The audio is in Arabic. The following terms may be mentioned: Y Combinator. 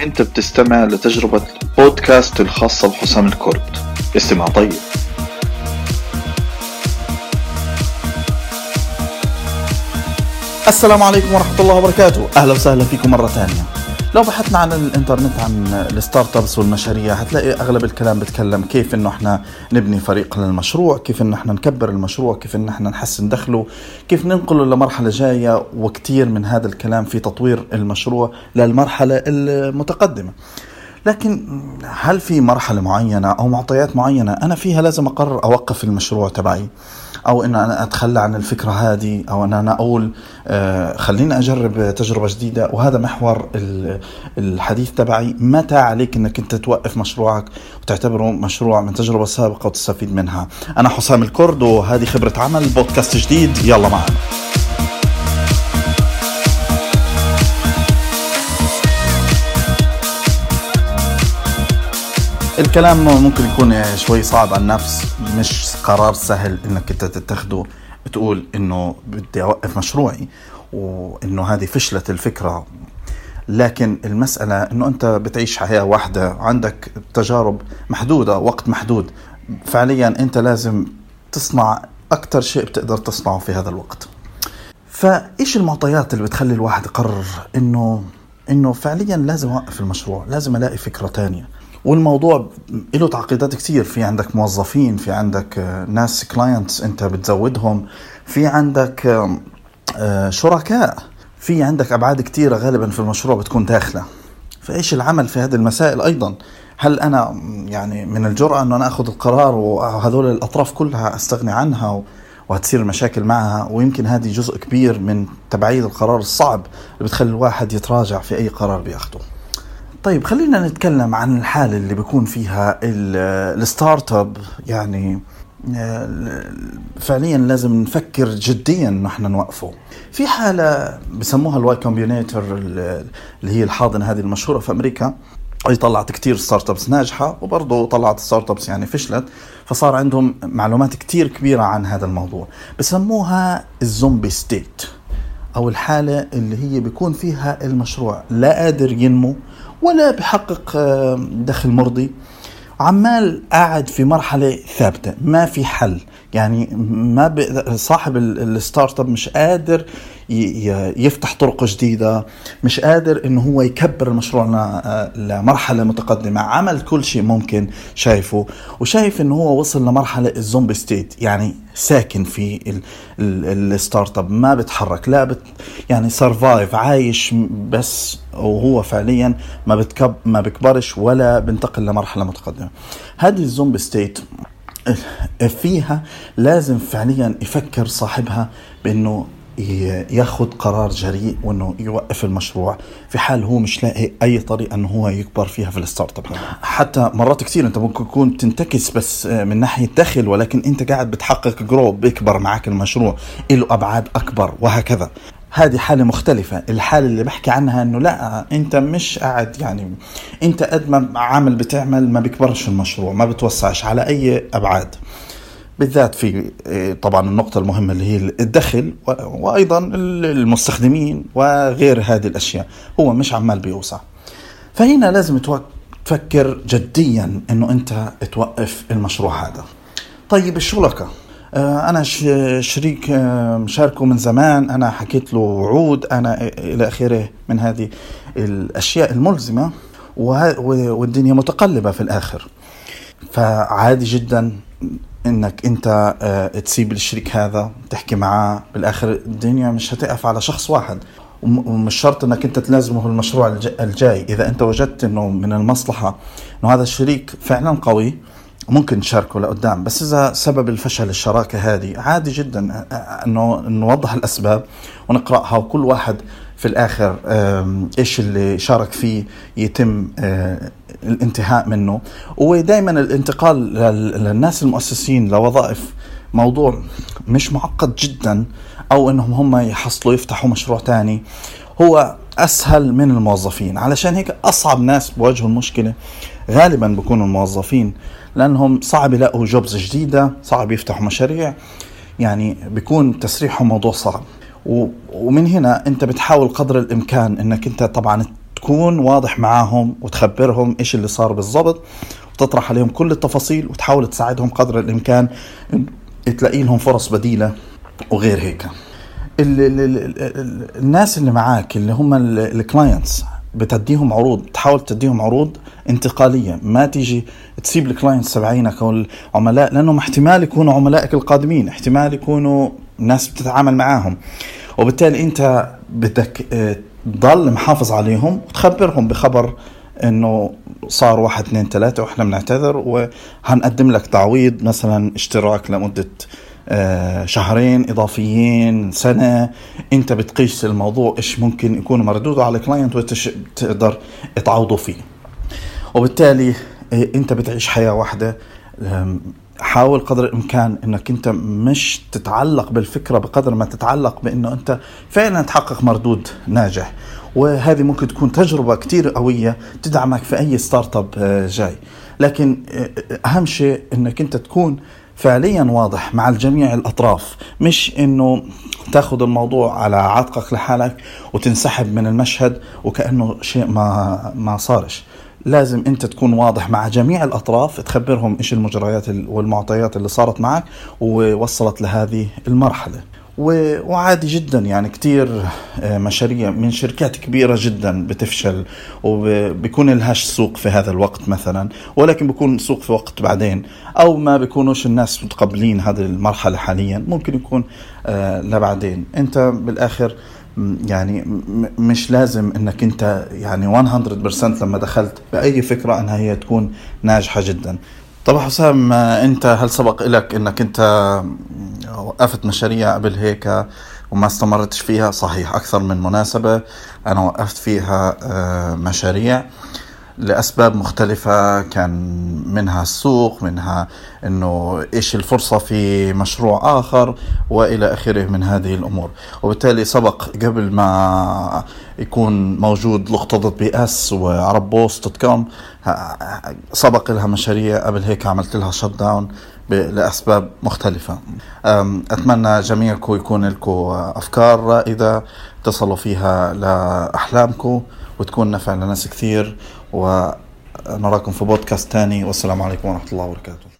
أنت بتستمع لتجربة بودكاست الخاصة بحسام الكورب. استمع طيب. السلام عليكم ورحمة الله وبركاته، أهلا وسهلا فيكم مرة ثانية. لو بحثنا عن الانترنت عن الستارت ابس والمشاريع هتلاقي اغلب الكلام بتكلم كيف انه احنا نبني فريق للمشروع، كيف ان احنا نكبر المشروع، كيف ان احنا نحسن دخله، كيف ننقله لمرحله جايه، وكتير من هذا الكلام في تطوير المشروع للمرحله المتقدمه. لكن هل في مرحله معينه او معطيات معينه انا فيها لازم اقرر اوقف المشروع تبعي، او ان انا اتخلى عن الفكره هذه، او ان انا اقول خليني اجرب تجربه جديده؟ وهذا محور الحديث تبعي. متى عليك انك انت توقف مشروعك وتعتبره مشروع من تجربه سابقه وتستفيد منها؟ انا حسام الكورد وهذه خبره عمل، بودكاست جديد، يلا معنا. الكلام ممكن يكون شوي صعب على النفس، مش قرار سهل انك انت تتخذه تقول انه بدي اوقف مشروعي وانه هذه فشلت الفكرة. لكن المسألة انه انت بتعيش حياة واحدة، عندك تجارب محدودة، وقت محدود، فعليا انت لازم تصنع اكتر شيء بتقدر تصنعه في هذا الوقت. فايش المعطيات اللي بتخلي الواحد يقرر انه فعليا لازم اوقف المشروع، لازم الاقي فكرة تانية؟ والموضوع له تعقيدات كتير، في عندك موظفين، في عندك ناس كلاينتس انت بتزودهم، في عندك شركاء، في عندك أبعاد كتيرة غالبا في المشروع بتكون داخلة. فإيش العمل في هذه المسائل أيضا؟ هل أنا يعني من الجرأة أنه أنا أخذ القرار وهذول الأطراف كلها أستغني عنها وهتصير مشاكل معها؟ ويمكن هذه جزء كبير من تبعيد القرار الصعب اللي بتخلي الواحد يتراجع في أي قرار بياخده. طيب خلينا نتكلم عن الحالة اللي بيكون فيها الستارت اب، يعني فعليا لازم نفكر جديا نحن نوقفه. في حالة بسموها الواي كومبينيتر اللي هي الحاضنة هذه المشهورة في أمريكا، أي طلعت كتير ستارت ابس ناجحة وبرضه طلعت ستارت ابس يعني فشلت، فصار عندهم معلومات كتير كبيرة عن هذا الموضوع. بسموها الزومبي ستيت، أو الحالة اللي هي بيكون فيها المشروع لا قادر ينمو ولا بحقق دخل مرضي، عمال قاعد في مرحلة ثابتة، ما في حل. يعني صاحب الستارت اب مش قادر يفتح طرق جديدة، مش قادر انه هو يكبر المشروع لمرحلة متقدمة. عمل كل شيء ممكن شايفه، وشايف انه هو وصل لمرحلة الزومبي ستيت، يعني ساكن في الستارت اب، ما بتحرك، يعني سرفايف، عايش بس، وهو فعليا ما بكبرش ولا بنتقل لمرحلة متقدمة. هذه الزومبي ستيت فيها لازم فعليا يفكر صاحبها بأنه ياخد قرار جريء وأنه يوقف المشروع في حال هو مش لاقي أي طريقة أنه هو يكبر فيها في الستارت اب. حتى مرات كتير أنت ممكن تكون تنتكس بس من ناحية دخل، ولكن أنت قاعد بتحقق جرو، بيكبر معاك المشروع، له أبعاد أكبر، وهكذا. هذه حالة مختلفة. الحالة اللي بحكي عنها أنه لا، أنت مش قاعد، يعني أنت قد ما عامل بتعمل ما بيكبرش المشروع، ما بتوسعش على أي أبعاد، بالذات في طبعا النقطة المهمة اللي هي الدخل وأيضا المستخدمين وغير هذه الأشياء، هو مش عمال بيوسع. فهنا لازم تفكر جديا أنه أنت توقف المشروع هذا. طيب الشركة، أنا شريك مشاركه من زمان، أنا حكيت له وعود، أنا إلى آخره من هذه الأشياء الملزمة، والدنيا متقلبة في الآخر. فعادي جدا إنك أنت تسيب الشريك هذا، تحكي معاه، بالآخر الدنيا مش هتقف على شخص واحد، ومش شرط انك انت تلازمه المشروع الجاي. اذا انت وجدت انه من المصلحة انه هذا الشريك فعلا قوي، ممكن تشاركه لقدام. بس إذا سبب الفشل الشراكة هذه، عادي جدا أنه نوضح الأسباب ونقرأها، وكل واحد في الآخر إيش اللي شارك فيه يتم الانتهاء منه. ودائما الانتقال للناس المؤسسين لوظائف موضوع مش معقد جدا، أو أنهم هم يحصلوا يفتحوا مشروع تاني، هو أسهل من الموظفين. علشان هيك أصعب ناس بواجهوا المشكلة غالبا بيكونوا الموظفين، لأنهم صعب يلاقوا جوبز جديدة، صعب يفتحوا مشاريع، يعني بيكون تسريحهم موضوع صعب. ومن هنا أنت بتحاول قدر الإمكان أنك أنت طبعا تكون واضح معاهم وتخبرهم إيش اللي صار بالضبط، وتطرح عليهم كل التفاصيل وتحاول تساعدهم قدر الإمكان تلاقي لهم فرص بديلة وغير هيك. الناس اللي معاك اللي هم الكلاينتس بتديهم عروض، تحاول تديهم عروض انتقالية، ما تيجي تسيب الكلاينتس تبعينك أو العملاء، لأنهم احتمال يكونوا عملائك القادمين، احتمال يكونوا ناس بتتعامل معاهم، وبالتالي أنت بدك تضل محافظ عليهم وتخبرهم بخبر إنه صار 1 2 3 وإحنا بنعتذر وهنقدم لك تعويض، مثلا اشتراك لمدة 2 شهرين إضافيين، سنة. أنت بتقيس الموضوع إيش ممكن يكون مردوده على الكلاينت وتقدر تعوضه فيه، وبالتالي أنت بتعيش حياة واحدة. حاول قدر الإمكان أنك أنت مش تتعلق بالفكرة بقدر ما تتعلق بأنه أنت فعلا تحقق مردود ناجح، وهذه ممكن تكون تجربة كتير قوية تدعمك في أي ستارت اب جاي. لكن أهم شيء أنك أنت تكون فعليا واضح مع الجميع الأطراف، مش أنه تاخد الموضوع على عاتقك لحالك وتنسحب من المشهد وكأنه شيء ما صارش. لازم أنت تكون واضح مع جميع الأطراف، تخبرهم إيش المجريات والمعطيات اللي صارت معك ووصلت لهذه المرحلة. وعادي جدا، يعني كتير مشاريع من شركات كبيرة جدا بتفشل وبيكون لهاش سوق في هذا الوقت مثلا، ولكن بيكون سوق في وقت بعدين، أو ما بيكونوش الناس متقبلين هذه المرحلة حاليا، ممكن يكون لبعدين. أنت بالآخر يعني مش لازم انك انت يعني 100% لما دخلت بأي فكرة انها هي تكون ناجحة جدا. طبعا حسام، انت هل سبق لك انك انت وقفت مشاريع قبل هيك وما استمرتش فيها؟ صحيح، اكثر من مناسبة انا وقفت فيها مشاريع لأسباب مختلفة، كان منها السوق، منها إنه إيش الفرصة في مشروع آخر وإلى آخره من هذه الأمور. وبالتالي سبق قبل ما يكون موجود لقطة BS وعرب بوست.com سبق لها مشاريع قبل هيك عملت لها شت داون لأسباب مختلفة. أتمنى جميعكم يكون لكم أفكار رائدة تصلوا فيها لأحلامكم وتكون نفع لناس كثير، ونراكم في بودكاست تاني، والسلام عليكم ورحمة الله وبركاته.